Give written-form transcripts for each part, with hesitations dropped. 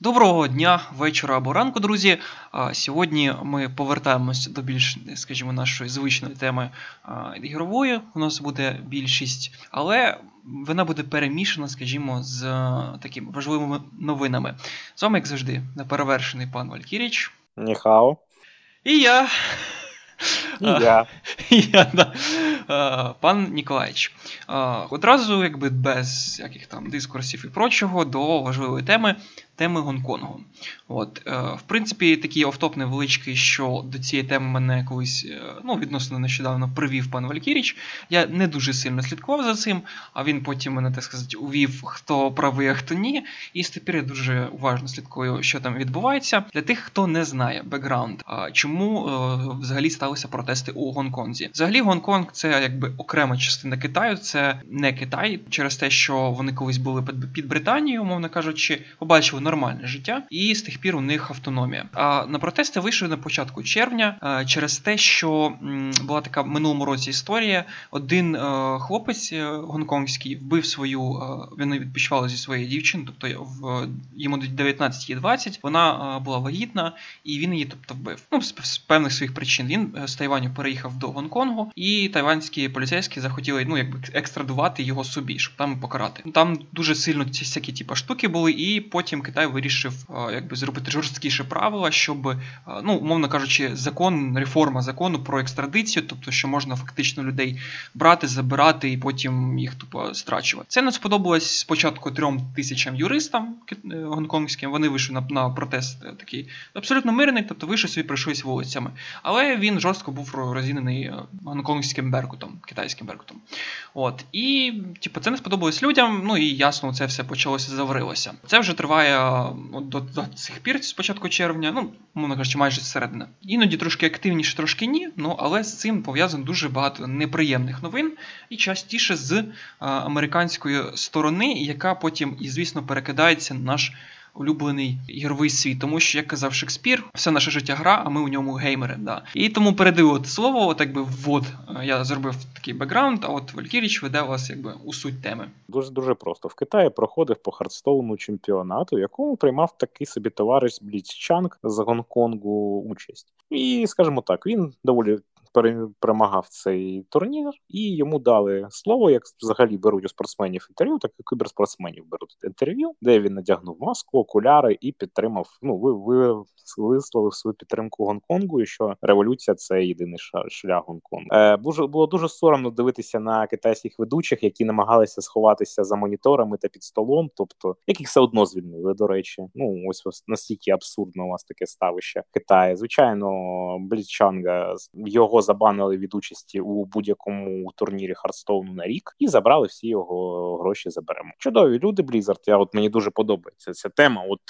Доброго дня, вечора або ранку, друзі. Сьогодні ми повертаємось до більш, скажімо, нашої звичної теми ігрової. У нас буде більшість, але вона буде перемішана, скажімо, з такими важливими новинами. З вами, як завжди, неперевершений пан Валькіріч. Ніхао. І я. Пан Ніколаєвич. Одразу, якби без яких там дискурсів і прочого, до важливої теми Гонконгу. От, в принципі, такий офтоп невеличкий, що до цієї теми мене колись, відносно нещодавно привів пан Валькіріч. Я не дуже сильно слідкував за цим, а він потім мене, так сказати, увів, хто правий, а хто ні. І з тепер я дуже уважно слідкую, що там відбувається. Для тих, хто не знає бекграунд, чому взагалі сталися протести у Гонконзі. Взагалі Гонконг – це якби окрема частина Китаю, це не Китай, через те, що вони колись були під Британією, умовно кажучи, побачили нормальне життя, і з тих пір у них автономія. А на протести вийшли на початку червня через те, що була така в минулому році історія. Один хлопець гонконгський вбив свою, вони відпочивали зі своєю дівчиною, тобто йому 19 і 20, вона була вагітна, і він її тобто вбив. З певних своїх причин. Він з Тайваню переїхав до Гонконгу, і тайванські поліцейські захотіли, екстрадувати його собі, щоб там покарати. Там дуже сильно ці всякі штуки були, і потім Китай вирішив зробити жорсткіше правила, щоб, умовно кажучи, реформа закону про екстрадицію, тобто, що можна фактично людей брати, забирати і потім їх страчувати. Це не сподобалось спочатку 3000 юристам гонконгським, вони вийшли на протест такий абсолютно мирний, тобто вийшли собі, пройшлися вулицями. Але він жорстко був розігнаний гонконгським беркутом, китайським беркутом. От. І, це не сподобалось людям, і ясно, це все почалося, заварилося. Це вже триває до цих пір, з початку червня, умовно кажучи, майже зсередини. Іноді трошки активніше, трошки ні, але з цим пов'язано дуже багато неприємних новин, і частіше з американської сторони, яка потім, звісно, перекидається на наш улюблений ігровий світ, тому що, як казав Шекспір, все наше життя гра, а ми у ньому геймери, да. І тому передаю слово, я зробив такий бекграунд, а от Валькіріч веде вас у суть теми. Дуже-дуже просто. В Китаї проходив по Hearthstone чемпіонату, в якому приймав такий собі товариш Блітц Чанг з Гонконгу участь. І, скажімо так, він доволі перемагав цей турнір, і йому дали слово, як взагалі беруть у спортсменів інтерв'ю, так і кіберспортсменів беруть інтерв'ю, де він надягнув маску, окуляри і підтримав, висловив свою підтримку Гонконгу, і що революція – це єдиний шлях Гонконгу. Було дуже соромно дивитися на китайських ведучих, які намагалися сховатися за моніторами та під столом, тобто, яких все одно звільнили, до речі. Ось настільки абсурдно у вас таке ставище Китаю. Звичайно, Блітц Чанга, його забанили від участі у будь-якому турнірі Hearthstone на рік і забрали всі його гроші, заберемо. Чудові люди, Blizzard, мені дуже подобається ця тема. От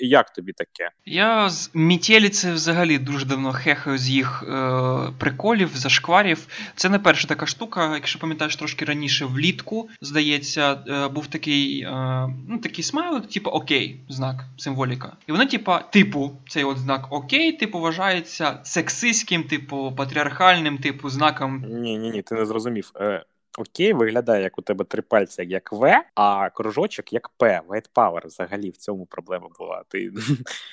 як тобі таке? Я з метеліці взагалі дуже давно хехаю з їх приколів, зашкварів. Це не перша така штука, якщо пам'ятаєш, трошки раніше влітку, здається, був такий, такий смайлик, окей, знак, символіка. І воно, цей от знак окей, вважається сексистським, патріархальним, знаком. Ні, ти не зрозумів. Окей, виглядає, як у тебе три пальці, як В, а кружочок, як П. White power взагалі в цьому проблема була.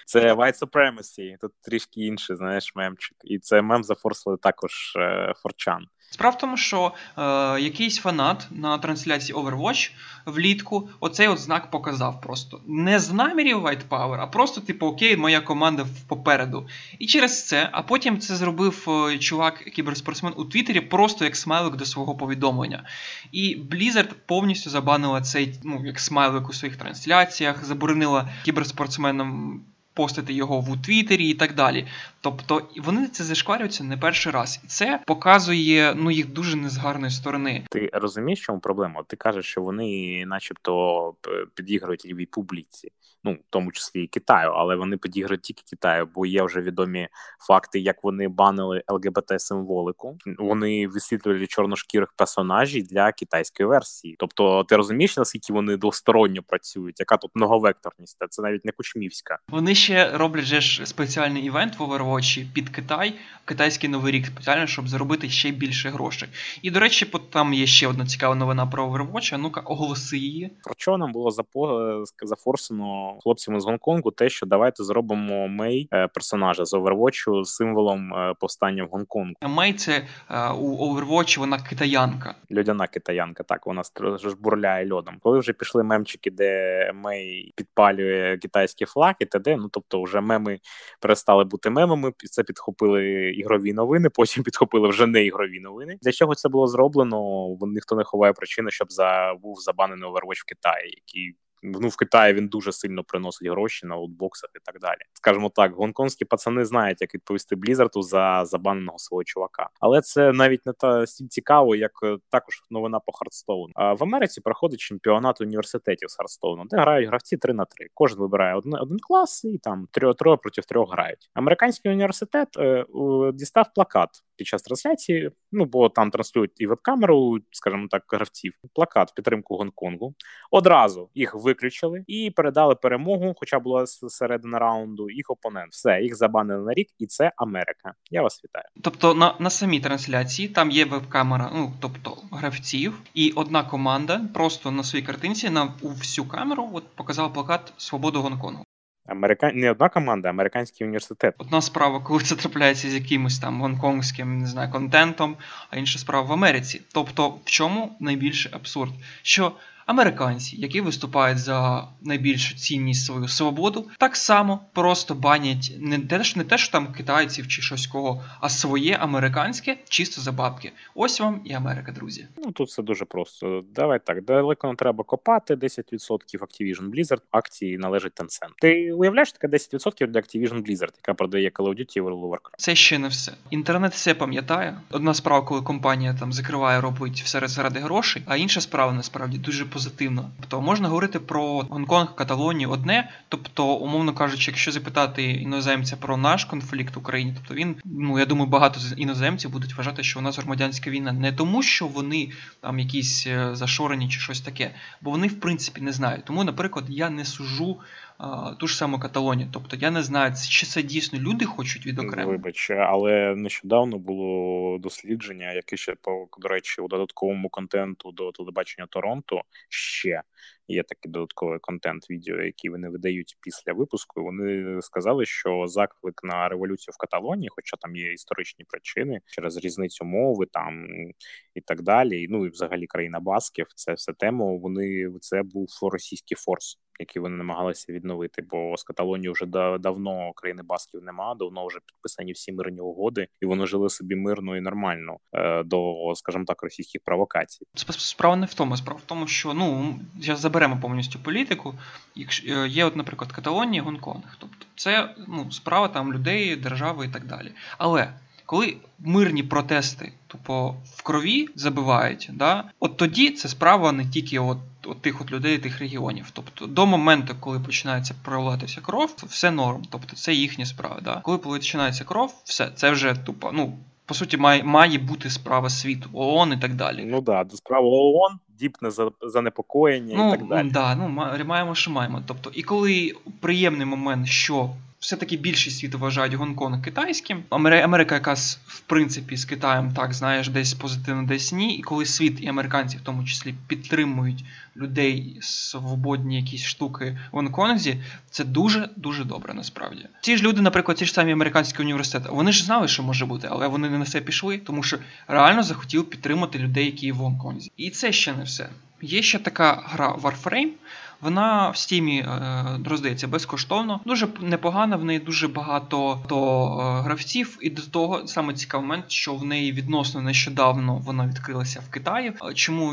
Це white supremacy, тут трішки інший, мемчик. І це мем зафорсили також 4chan. Справа в тому, що якийсь фанат на трансляції Overwatch влітку оцей знак показав просто. Не з намірів White Power, а просто окей, моя команда попереду. І через це, а потім це зробив чувак-кіберспортсмен у Твіттері просто як смайлик до свого повідомлення. І Blizzard повністю забанила цей як смайлик у своїх трансляціях, заборонила кіберспортсменам постити його в Твіттері і так далі. Тобто вони це зашкварюються не перший раз. І це показує, їх дуже не з гарної сторони. Ти розумієш, в чому проблема? Ти кажеш, що вони начебто підіграють лівій публіці, в тому числі і Китаю, але вони підіграють тільки Китаю, бо є вже відомі факти, як вони банили ЛГБТ-символику. Вони висвітлювали чорношкірих персонажів для китайської версії. Тобто ти розумієш, наскільки вони двосторонньо працюють, яка тут многовекторність? Це навіть не кучмівська. Вони ще роблять же ж спеціальний івент в Overwatch під Китай, китайський Новий рік, спеціально, щоб заробити ще більше грошей. І, до речі, там є ще одна цікава новина про Overwatch, а ну-ка, оголоси її. Про що нам було зафорсено хлопцями з Гонконгу те, що давайте зробимо Мей, персонажа з Overwatch, символом повстання в Гонконгу. Мей це у Overwatch, вона китаянка. Людяна китаянка, так, вона жбурляє льодом. Коли вже пішли мемчики, де Мей підпалює китайський флаг і т.д., ну, тобто вже меми перестали бути мемами, це підхопили ігрові новини, потім підхопили вже не ігрові новини. Для чого це було зроблено? Ніхто не ховає причини, щоб був забанений Overwatch в Китаї, який... Ну, в Китаї він дуже сильно приносить гроші на лутбоксах і так далі. Скажімо так, гонконгські пацани знають, як відповісти Бліззарду за забаненого свого чувака. Але це навіть не так цікаво, як також новина по Hearthstone. В Америці проходить чемпіонат університетів з Hearthstone, де грають гравці 3 на 3. Кожен вибирає один клас і там 3 проти 3 грають. Американський університет дістав плакат під час трансляції, ну, бо там транслюють і веб-камеру, скажімо так, гравців. Плакат в підтримку Гонконгу. Одразу їх виключили і передали перемогу, хоча була середина раунду, їх опонент. Все, їх забанили на рік, і це Америка. Я вас вітаю. Тобто на самій трансляції там є веб-камера, ну, тобто гравців, і одна команда просто на своїй картинці у всю камеру от показала плакат «Свободу Гонконгу». Не одна команда, а американський університет. Одна справа, коли це трапляється з якимось там гонконгським, не знаю, контентом, а інша справа в Америці. Тобто, в чому найбільший абсурд? Що американці, які виступають за найбільшу цінність свою свободу, так само просто банять не те, що там китайців чи щось кого, а своє американське чисто за бабки. Ось вам і Америка, друзі. Ну, тут все дуже просто. Давай так, далеко не треба копати. 10% Activision Blizzard акції належить Tencent. Ти уявляєш, таке 10% для Activision Blizzard, яка продає Call of Duty і World of Warcraft? Це ще не все. Інтернет все пам'ятає. Одна справа, коли компанія там закриває, робить все заради грошей, а інша справа, насправді, дуже позитивно. Тобто можна говорити про Гонконг, Каталонію одне, тобто, умовно кажучи, якщо запитати іноземця про наш конфлікт в Україні, тобто він, ну, я думаю, багато іноземців будуть вважати, що у нас громадянська війна не тому, що вони там якісь зашорені чи щось таке, бо вони, в принципі, не знають. Тому, наприклад, я не сужу ту ж саму Каталонію. Тобто я не знаю, чи це дійсно люди хочуть відокремити. Вибач, але нещодавно було дослідження, яке ще, до речі, у додатковому контенту до телебачення Торонто ще є такий додатковий контент, відео, які вони видають після випуску. Вони сказали, що заклик на революцію в Каталонії, хоча там є історичні причини, через різницю мови там і так далі, ну і взагалі країна басків, це все тему, це був російський форс, які вони намагалися відновити, бо з Каталонії вже давно країни басків нема, давно вже підписані всі мирні угоди, і вони жили собі мирно і нормально до, скажімо так, російських провокацій. Справа не в тому, справа в тому, що, ну, зараз заберемо повністю політику, якщо є, от, наприклад, Каталонія, Гонконг, тобто це, ну, справа там людей, держави і так далі. Але коли мирні протести тупо в крові забивають, да, от тоді це справа не тільки от тих от людей, тих регіонів. Тобто до моменту, коли починається проливатися кров, все норм. Тобто це їхня справа. Да? Коли починається кров, все, це вже тупо, ну, по суті, має бути справа світу, ООН і так далі. Ну так, да, справа ООН, діпне занепокоєння, ну, і так далі. Да, ну, маємо, що маємо. Тобто, і коли приємний момент, що все-таки більшість світу вважають Гонконг китайським. Америка якась, в принципі, з Китаєм, так, знаєш, десь позитивно, десь ні. І коли світ і американці, в тому числі, підтримують людей свободні якісь штуки в Гонконзі, це дуже-дуже добре, насправді. Ці ж люди, наприклад, ті ж самі американські університети, вони ж знали, що може бути, але вони не на це пішли, тому що реально захотіли підтримати людей, які в Гонконзі. І це ще не все. Є ще така гра Warframe, вона в Steam роздається безкоштовно, дуже непогана, в неї дуже багато гравців, і до того саме цікавий момент, що в неї відносно нещодавно вона відкрилася в Китаї. Чому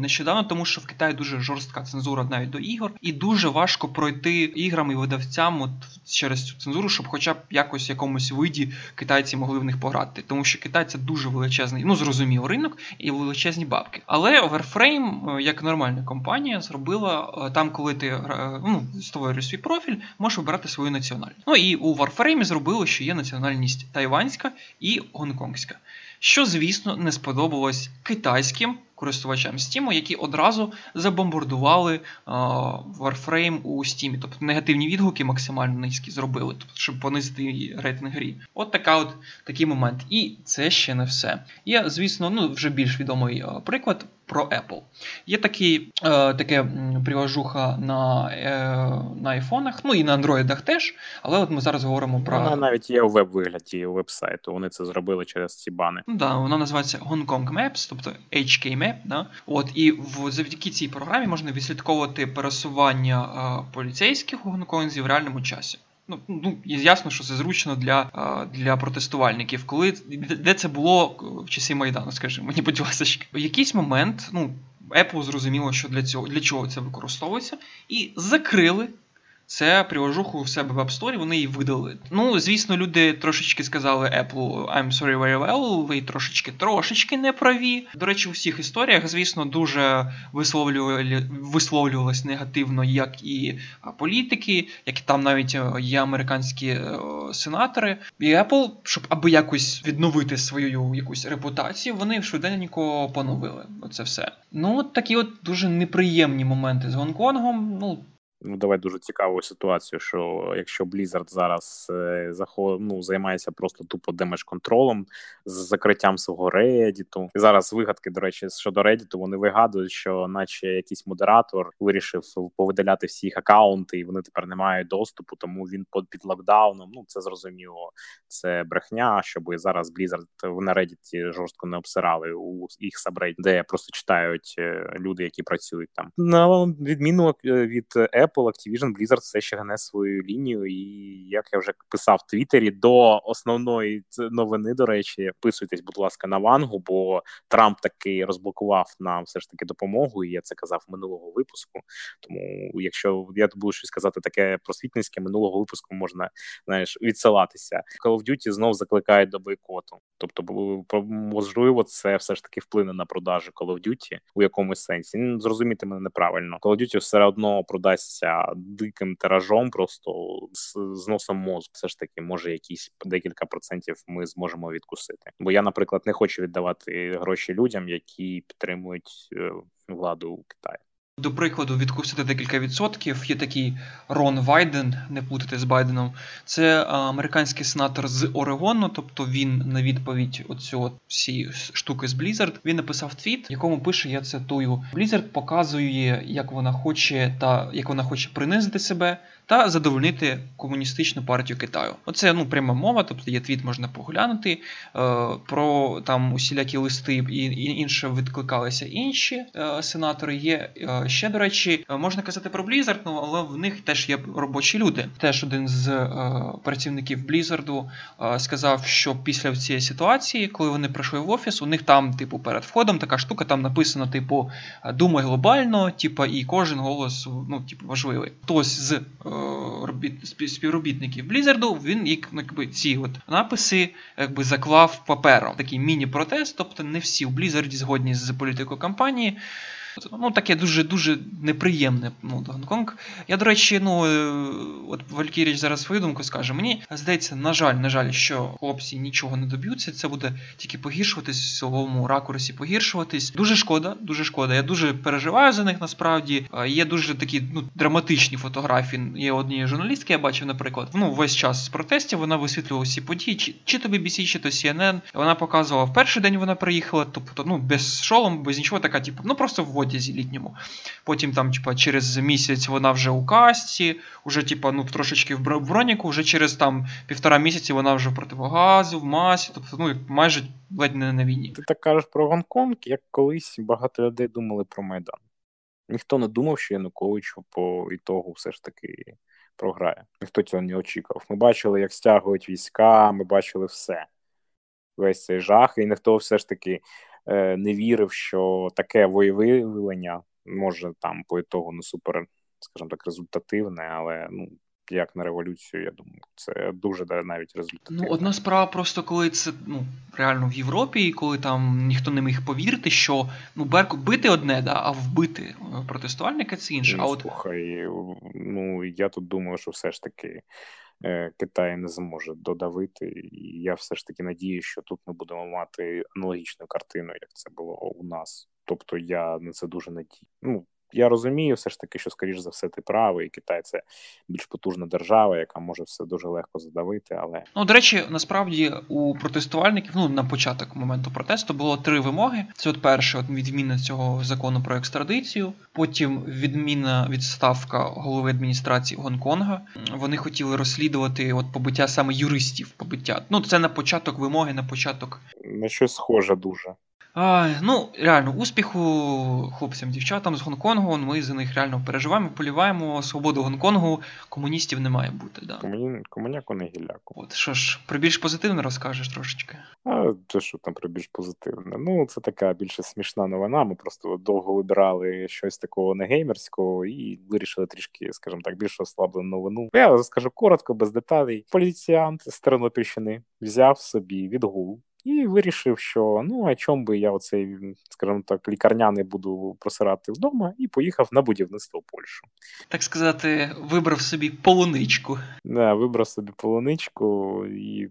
нещодавно? Тому що в Китаї дуже жорстка цензура навіть до ігор, і дуже важко пройти іграм і видавцям от через цю цензуру, щоб хоча б якось в якомусь виді китайці могли в них пограти, тому що Китай це дуже величезний, ну, зрозуміло, ринок і величезні бабки. Але Warframe, як нормальна компанія, зробила там, коли ти, ну, створюєш свій профіль, можеш вибирати свою національність. Ну і у Warframe зробили, що є національність тайванська і гонконгська. що, звісно, не сподобалось китайським користувачам Steam, які одразу забомбардували Warframe у Steam. Тобто негативні відгуки максимально низькі зробили, тобто, щоб понизити рейтинг гри. Такий момент. І це ще не все. Є, звісно, вже більш відомий приклад про Apple. Є таке приважуха на айфонах, і на андроїдах теж, але от ми зараз говоримо про... Вона навіть є у веб-вигляді, у веб-сайту, вони це зробили через ці бани. Вона називається Hong Kong Maps, тобто HKMap, і завдяки цій програмі можна відслідковувати пересування поліцейських у Гонконзі в реальному часі. Ясно, що це зручно для протестувальників, де це було в часи Майдану, скажи мені, будь ласка. В якийсь момент, Apple зрозуміло, що для чого це використовується, і закрили це приважуху в себе в App Store, вони її видали. Звісно, люди трошечки сказали Apple, I'm sorry very well, ви трошечки не праві. До речі, у всіх історіях, звісно, дуже висловлювалось негативно, як і політики, як і там навіть є американські сенатори. І Apple, щоб аби якось відновити свою якусь репутацію, вони швиденько поновили оце все. Такі дуже неприємні моменти з Гонконгом, давай дуже цікаву ситуацію, що якщо Blizzard зараз займається просто тупо демедж-контролом з закриттям свого Reddit. Зараз вигадки, до речі, щодо Reddit, вони вигадують, що наче якийсь модератор вирішив повидаляти всі їх акаунти, і вони тепер не мають доступу, тому він під локдауном. Це зрозуміло, це брехня, щоб зараз Blizzard на Reddit жорстко не обсирали у їх сабредді, де просто читають люди, які працюють там. На відміну від Apple, Activision Blizzard все ще гне свою лінію, і, як я вже писав в Твіттері, до основної новини, до речі, підписуйтесь, будь ласка, на Вангу, бо Трамп таки розблокував нам все ж таки допомогу, і я це казав минулого випуску, тому якщо я буду щось казати таке просвітницьке, минулого випуску можна, відсилатися. Call of Duty знов закликає до бойкоту, тобто, можливо, це все ж таки вплине на продажі Call of Duty у якомусь сенсі. Зрозуміти мене неправильно. Call of Duty все одно продасть диким тиражом, просто з носом мозку. Все ж таки, може, якісь декілька процентів ми зможемо відкусити. Бо я, наприклад, не хочу віддавати гроші людям, які підтримують владу у Китаї. До прикладу, відкусити декілька відсотків. Є такий Рон Вайден, не плутати з Байденом. Це американський сенатор з Орегону, тобто він на відповідь оцю всі штуки з Blizzard. Він написав твіт, в якому пише, я цитую: Blizzard показує, як вона хоче принизити себе та задовольнити комуністичну партію Китаю. Оце, пряма мова, тобто є твіт, можна поглянути, про там усілякі листи і інше відкликалися інші сенатори. Є ще, до речі, можна казати про Blizzard, але в них теж є робочі люди. Теж один з працівників Blizzard сказав, що після цієї ситуації, коли вони прийшли в офіс, у них там, перед входом така штука, там написано, думай глобально, і кожен голос, важливий. Хтось з співробітників Blizzard, він ці написи заклав папером. Такий міні-протест, тобто не всі в Blizzard згодні з політикою компанії. Таке дуже-дуже неприємне Гонконг. Я, до речі, Валькіріч зараз свою думку скаже. Мені здається, на жаль, що хлопці нічого не доб'ються. Це буде тільки погіршуватись, в цілому ракурсі погіршуватись. Дуже шкода. Я дуже переживаю за них, насправді. Є дуже такі драматичні фотографії. Є однієї журналістки, я бачив, наприклад. Весь час з протестів вона висвітлювала всі події. Чи то BBC, чи то CNN. Вона показувала, в перший день вона приїхала, тобто, без шолом, без нічого, така, просто в одязі літньому. Потім там, через місяць вона вже у касці, вже, трошечки в броніку, вже через півтора місяці вона вже в противогазу, в масі, тобто, майже ледь не на війні. Ти так кажеш про Гонконг, як колись багато людей думали про Майдан. Ніхто не думав, що Януковичу по ітогу все ж таки програє. Ніхто цього не очікував. Ми бачили, як стягують війська, ми бачили все. Весь цей жах, і ніхто все ж таки не вірив, що таке воєвиявлення може по ітогу не супер, скажімо так, результативне, але як на революцію, я думаю, це дуже навіть результативно. Ну, одна справа просто, коли це, реально в Європі, і коли там ніхто не міг повірити, що, бити одне, а вбити протестувальника – це інше. Слухай, я тут думаю, що все ж таки Китай не зможе додавити, і я все ж таки надію, що тут ми будемо мати аналогічну картину, як це було у нас. Тобто я на це дуже надію. Я розумію все ж таки, що, скоріш за все, ти правий, і Китай – це більш потужна держава, яка може все дуже легко задавити, але... до речі, насправді, у протестувальників, на початок моменту протесту, було 3 вимоги. Це перше, відміна цього закону про екстрадицію, потім відставка голови адміністрації Гонконга. Вони хотіли розслідувати побиття саме юристів, це на початок вимоги, на початок... На щось схоже дуже. Реально, успіху хлопцям, дівчатам з Гонконгу, ми за них реально переживаємо, поліваємо, свободу Гонконгу, комуністів не має бути. Да. Комуняку не гіляку. Що ж, про більш позитивне розкажеш трошечки? Те, що там про більш позитивне? Це така більше смішна новина, ми просто довго вибирали щось такого не геймерського і вирішили трішки, скажімо так, більш ослаблену новину. Я скажу коротко, без деталей. Поліціянт з Тернопільщини взяв собі відгул. І вирішив, що, а чому би я оцей, скажімо так, лікарняний буду просирати вдома, і поїхав на будівництво в Польщу. Так сказати, вибрав собі полуничку. Да, вибрав собі полуничку, і,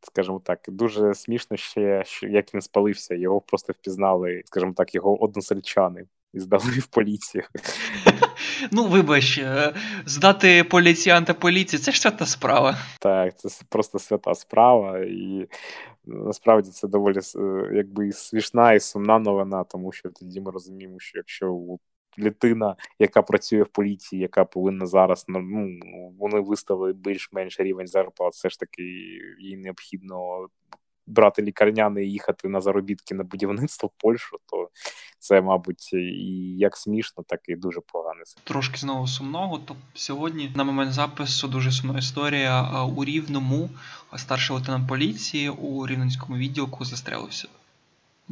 скажімо так, дуже смішно ще, як він спалився, його просто впізнали, скажімо так, його односельчани, і здали в поліцію. Вибач, здати поліціянта поліції – це ж свята справа. Так, це просто свята справа, і насправді це доволі і смішна, і сумна новина, тому що тоді ми розуміємо, що якщо людина, яка працює в поліції, яка повинна зараз, вони виставили більш-менш рівень зарплат, все ж таки їй необхідно брати лікарняне і їхати на заробітки на будівництво в Польщу, то це, мабуть, і як смішно, так і дуже погано. Трошки знову сумного. Тобто сьогодні, на момент запису, дуже сумна історія. У Рівному старший лейтенант поліції у Рівненському відділку застрелився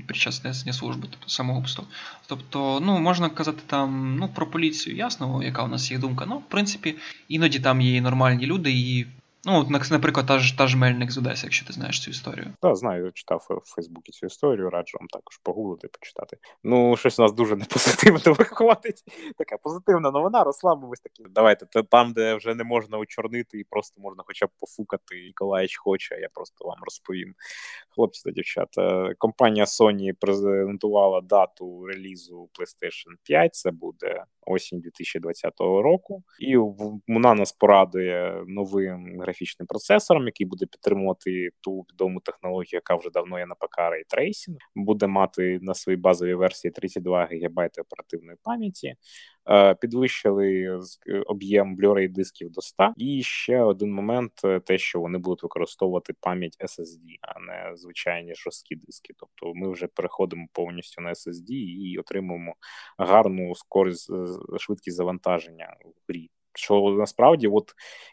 під час несення служби, тобто самогубство. Тобто, можна казати там, про поліцію, ясно, яка у нас є думка. В принципі, іноді там є нормальні люди, і наприклад, та ж Мельник з Одеси, якщо ти знаєш цю історію. Так, знаю, я читав в Фейсбуці цю історію, раджу вам також погуглити, почитати. Щось у нас дуже непозитивно виходить. Така позитивна новина, розслабимось такі. Давайте, там, де вже не можна очорнити і просто можна хоча б пофукати, Ніколаєвич хоче, я просто вам розповім. Хлопці та дівчата, компанія Sony презентувала дату релізу PlayStation 5, це буде осінь 2020 року. І вона нас порадує новим графічним процесором, який буде підтримувати ту відому технологію, яка вже давно є на ПК Ray Tracing. Буде мати на своїй базовій версії 32 ГБ оперативної пам'яті. Підвищили об'єм Blu-ray дисків до 100. І ще один момент, те, що вони будуть використовувати пам'ять SSD, а не звичайні жорсткі диски. Тобто ми вже переходимо повністю на SSD і отримуємо гарну швидкість завантаження в грі. Що насправді,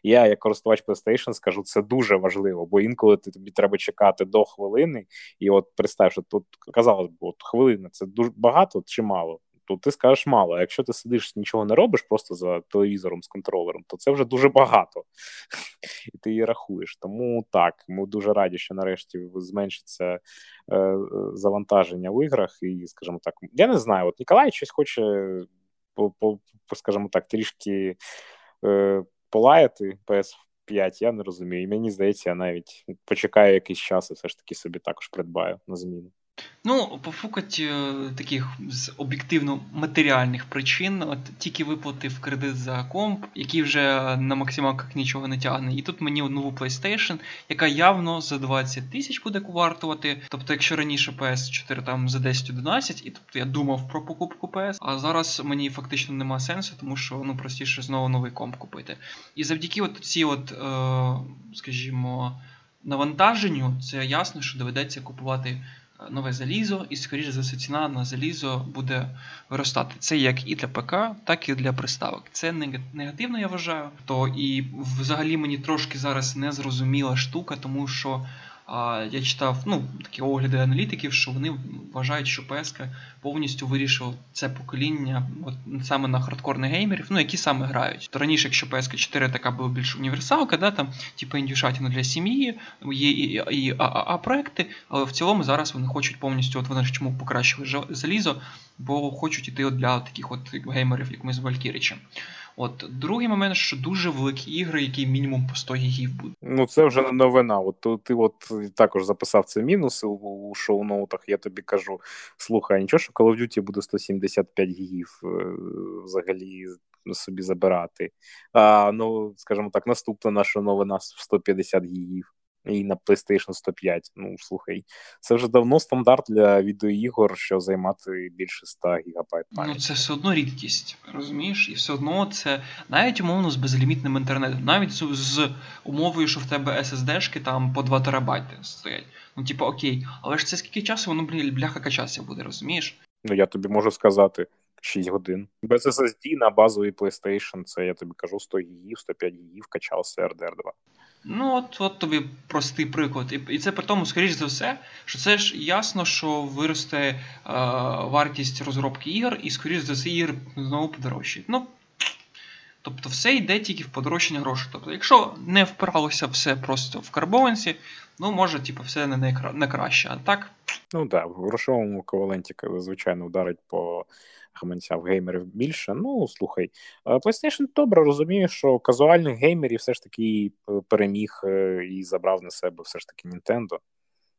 я як користувач PlayStation скажу, це дуже важливо, бо інколи тобі треба чекати до хвилини, і представ, що тут, казалось б, хвилина, це дуже багато чи мало? То ти скажеш мало, а якщо ти сидиш, нічого не робиш, просто за телевізором з контролером, то це вже дуже багато. І ти її рахуєш. Тому так, ми дуже раді, що нарешті зменшиться завантаження в іграх. І, скажімо так, я не знаю, Ніколай щось хоче, скажімо так, трішки полаяти PS5, я не розумію. І мені здається, я навіть почекаю якийсь час і все ж таки собі також придбаю на зміну. Пофукать таких з об'єктивно матеріальних причин, тільки виплатив кредит за комп, який вже на максималках нічого не тягне. І тут мені нову PlayStation, яка явно за 20 тисяч буде вартувати. Тобто, якщо раніше PS4 там за 10-11, і тобто я думав про покупку PS, а зараз мені фактично нема сенсу, тому що простіше знову новий комп купити. І завдяки скажімо, навантаженню, це ясно, що доведеться купувати нове залізо, і, скоріше за все, ціна на залізо буде виростати. Це як і для ПК, так і для приставок. Це негативно, я вважаю. І взагалі мені трошки зараз незрозуміла штука, тому що Я читав такі огляди аналітиків, що вони вважають, що PS повністю вирішив це покоління от, саме на хардкорних геймерів, які саме грають. То раніше, якщо PS 4 така була більш універсалка, типу індюшатіна для сім'ї, є і ААА-проекти, але в цілому зараз вони хочуть повністю, от вони ж чому покращили залізо, бо хочуть іти для таких от геймерів, як ми з Валькірічем. От другий момент, що дуже великі ігри, які мінімум по 100 гігів будуть. Це вже не новина. Ти також записав це мінус у шоу-ноутах, я тобі кажу, слухай, нічого, що Call of Duty буде 175 гігів взагалі собі забирати. А, скажімо так, наступна наша новина 150 гігів. І на PlayStation 105, слухай, це вже давно стандарт для відеоігор, що займати більше 100 гігабайт пам'яті. Це все одно рідкість, розумієш? І все одно це навіть умовно з безлімітним інтернетом, навіть з умовою, що в тебе SSD-шки там по 2 терабайти стоять. Окей, але ж це скільки часу, воно, бляха качатися буде, розумієш? Я тобі можу сказати, 6 годин. Без SSD на базовий PlayStation, це, я тобі кажу, 100 гігів, 105 гігів качався RDR 2. От тобі простий приклад. І це при тому, скоріш за все, що це ж ясно, що виросте вартість розробки ігор, і, скоріш за все, ігри знову подорожчають. Тобто все йде тільки в подорожчання грошей. Тобто, якщо не впиралося все просто в карбованці, може, все не краще. А так? В грошовому еквіваленті, звичайно, ударить по гаманцям геймерів більше. Слухай, PlayStation добре розуміє, що казуальних геймерів все ж таки переміг і забрав на себе все ж таки Nintendo.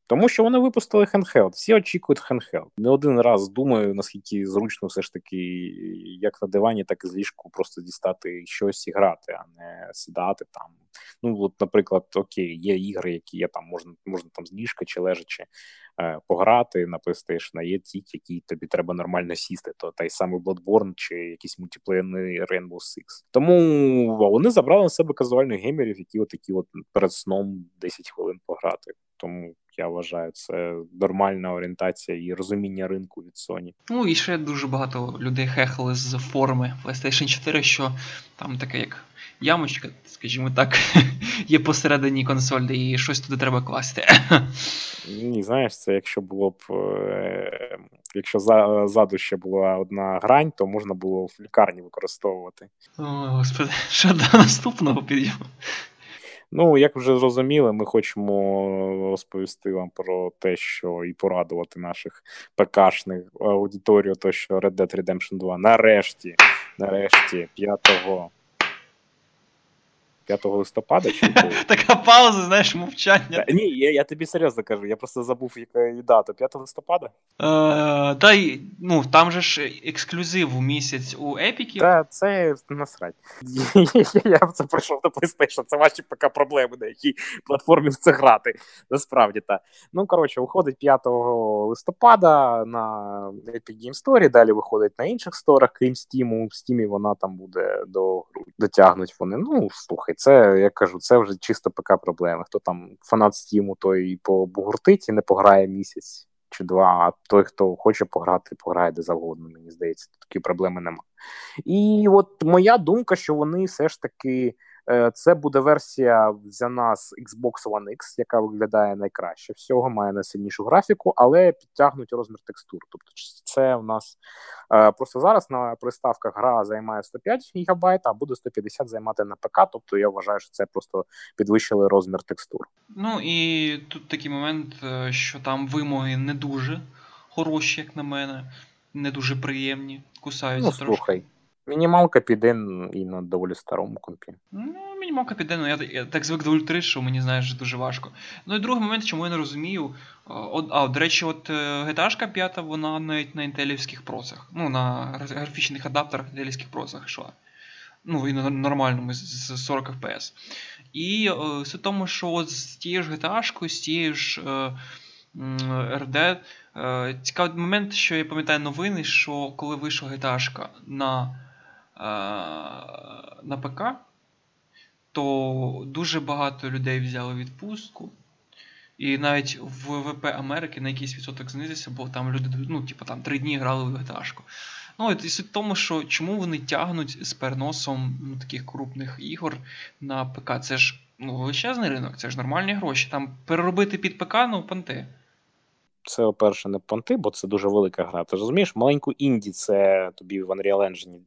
Тому що вони випустили хендхелд, всі очікують хендхелд. Не один раз думаю, наскільки зручно все ж таки, як на дивані, так і з ліжку просто дістати щось і грати, а не сідати там. Наприклад, окей, є ігри, які я там можна там з ліжка чи лежачи пограти на PlayStation, а є ті, які тобі треба нормально сісти, то той самий Bloodborne чи якийсь мультиплеєрний Rainbow Six. Тому вони забрали на себе казуальних геймерів, які такі перед сном 10 хвилин пограти. Тому я вважаю, це нормальна орієнтація і розуміння ринку від Sony. І ще дуже багато людей хехали з форми PlayStation 4, що там таке як ямочка, скажімо так, є посередині консоль, і щось туди треба класти. Ні, знаєш, це якщо було б... Якщо ззаду ще була одна грань, то можна було в лікарні використовувати. О, Господи, що до наступного підйому? Як вже зрозуміли, ми хочемо розповісти вам про те, що і порадувати наших ПК-шних аудиторію, то що Red Dead Redemption 2 нарешті 5 листопада чи було? Така пауза, знаєш, мовчання. Ні, я тобі серйозно кажу, я просто забув, яка дата. 5 листопада? Там же ж ексклюзив у місяць у Епіки. Та, це насрать. Я це прийшов до PlayStation, це ваші поки проблеми, на якій платформі в це грати. Насправді, так. Виходить 5 листопада на Epic Games Store, далі виходить на інших сторах, крім Steam. В Steam вона там буде до грудня. Дотягнуть вони, слухай, це, я кажу, це вже чисто ПК-проблеми. Хто там фанат Стіму, той і побугуртить, і не пограє місяць чи два, а той, хто хоче пограти, пограє де завгодно, мені здається, такі проблеми нема. І от моя думка, що вони все ж таки, це буде версія для нас Xbox One X, яка виглядає найкраще всього, має найсильнішу графіку, але підтягнуть розмір текстур. Тобто це в нас просто зараз на приставках гра займає 105 гігабайт, а буде 150 займати на ПК, тобто я вважаю, що це просто підвищили розмір текстур. І тут такий момент, що там вимоги не дуже хороші, як на мене, не дуже приємні, кусаються трошки. Слухай. Мінімалка піде і на доволі старому компі. Мінімалка піде, я так звик до ультри, що мені, знаєш, дуже важко. І другий момент, чому я не розумію, до речі, от GTA 5, вона навіть на інтелівських процах, на графічних адаптерах інтелівських процах йшла. І на нормальному, з 40 FPS. І все тому, що от з тією ж GTA, з тією ж RD, цікавий момент, що я пам'ятаю новини, що коли вийшла GTA на ПК, то дуже багато людей взяли відпустку, і навіть в ВВП Америки на якийсь відсоток знизився, бо там люди, там 3 дні грали в GTA-шку. Ну, і суть в тому, що чому вони тягнуть з переносом таких крупних ігор на ПК? Це ж величезний ринок, це ж нормальні гроші. Там переробити під ПК, понти. Це, по-перше, не понти, бо це дуже велика гра. Ти розумієш, маленьку інді це тобі в Unreal Engine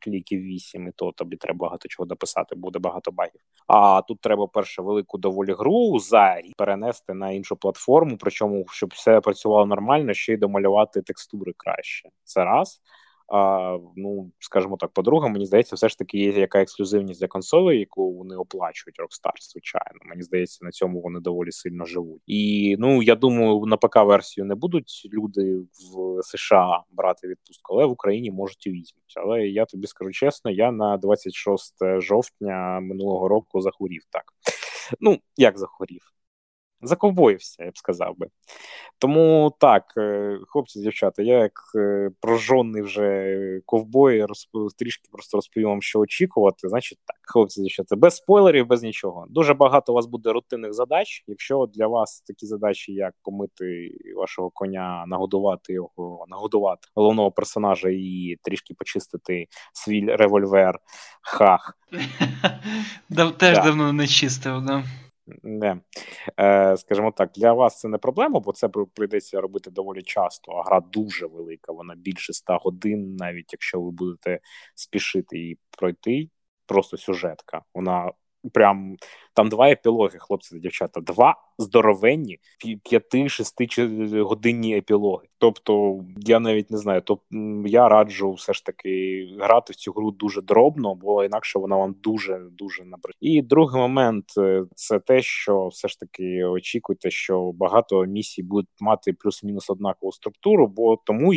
кліків 8, і то тобі треба багато чого дописати, буде багато багів. А тут треба, по-перше, велику доволі гру за рік перенести на іншу платформу, причому, щоб все працювало нормально, ще й домалювати текстури краще. Це раз. А, скажімо так, по-друге, мені здається, все ж таки є яка ексклюзивність для консолей, яку вони оплачують Rockstar, звичайно. Мені здається, на цьому вони доволі сильно живуть. І, я думаю, на ПК-версію не будуть люди в США брати відпустку, але в Україні можуть і візьмуть. Але я тобі скажу чесно, я на 26 жовтня минулого року захворів так. Як захворів? Заковбоївся, я б сказав би. Тому так, хлопці, дівчата, я як прожжений вже ковбой трішки просто розповім вам, що очікувати. Значить так, хлопці, дівчата, без спойлерів, без нічого. Дуже багато у вас буде рутинних задач. Якщо для вас такі задачі, як помити вашого коня, нагодувати головного персонажа і трішки почистити свій револьвер, хах. Теж давно не чистив, да. Не. Скажімо так, для вас це не проблема, бо це прийдеться робити доволі часто, а гра дуже велика, вона більше 100 годин, навіть якщо ви будете спішити її пройти, просто сюжетка, вона прям, там два епілоги, хлопці та дівчата, два здоровенні 5-6 годинні епілоги. Тобто, я навіть не знаю, я раджу все ж таки грати в цю гру дуже дробно, бо інакше вона вам дуже-дуже набридне. І другий момент, це те, що все ж таки очікуйте, що багато місій будуть мати плюс-мінус однакову структуру, бо тому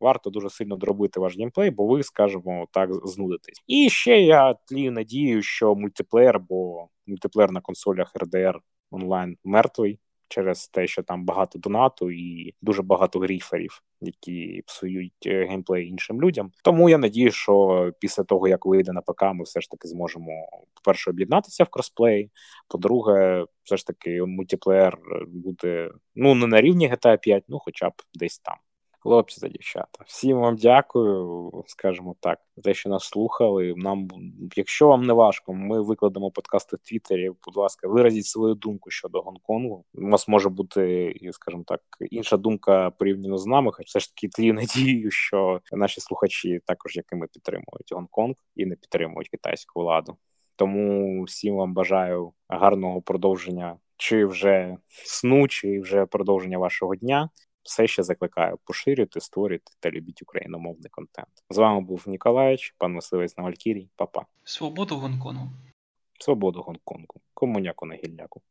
варто дуже сильно дробити ваш геймплей, бо ви, скажімо так, знудитесь. І ще я тлію надію, що мультиплеєр, бо мультиплеєр на консолях RDR онлайн мертвий через те, що там багато донату і дуже багато гріферів, які псують геймплей іншим людям. Тому я надію, що після того, як вийде на ПК, ми все ж таки зможемо, по-перше, об'єднатися в кросплеї, по-друге, все ж таки мультиплеєр буде, не на рівні GTA 5, хоча б десь там. Хлопці та дівчата, всім вам дякую, скажімо так, за те, що нас слухали. Якщо вам не важко, ми викладемо подкасти в Твіттері, будь ласка, виразіть свою думку щодо Гонконгу. У вас може бути, скажімо так, інша думка порівняно з нами, хоч все ж таки тлію надію, що наші слухачі також, як і ми, підтримують Гонконг і не підтримують китайську владу. Тому всім вам бажаю гарного продовження, чи вже сну, чи вже продовження вашого дня. Все ще закликаю поширювати, створювати та любіть україномовний контент. З вами був Ніколаєвич, пан мисливець на Валькірій, па-па. Свободу Гонконгу. Комуняку на гілляку.